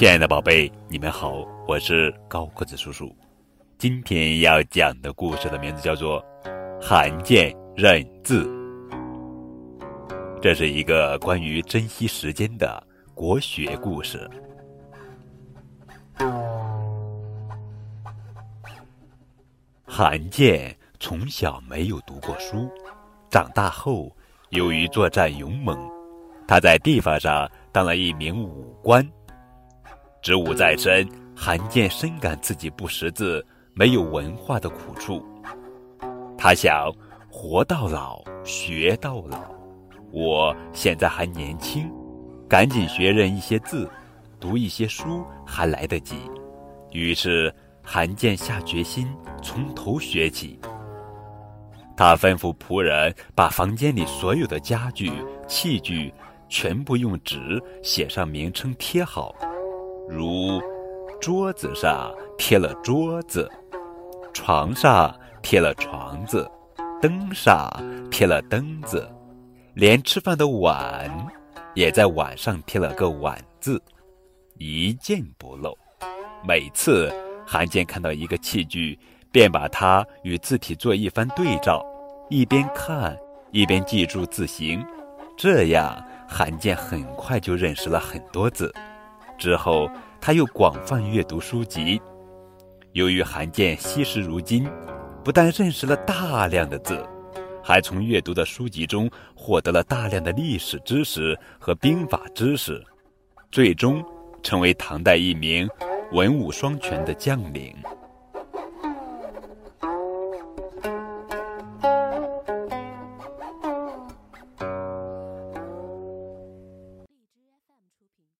亲爱的宝贝，你们好，我是高个子叔叔。今天要讲的故事的名字叫做罕见认字。这是一个关于珍惜时间的国学故事。罕见从小没有读过书，长大后由于作战勇猛，他在地方上当了一名武官。职务在身，罕见深感自己不识字、没有文化的苦处。他想，活到老，学到老。我现在还年轻，赶紧学认一些字，读一些书还来得及。于是，罕见下决心从头学起。他吩咐仆人把房间里所有的家具、器具全部用纸写上名称贴好，如桌子上贴了桌子，床上贴了床子，灯上贴了灯子，连吃饭的碗也在碗上贴了个碗字，一件不漏。每次罕见看到一个器具，便把它与字体做一番对照，一边看一边记住字形。这样罕见很快就认识了很多字。之后他又广泛阅读书籍，由于罕见惜时如金，不但认识了大量的字，还从阅读的书籍中获得了大量的历史知识和兵法知识，最终成为唐代一名文武双全的将领。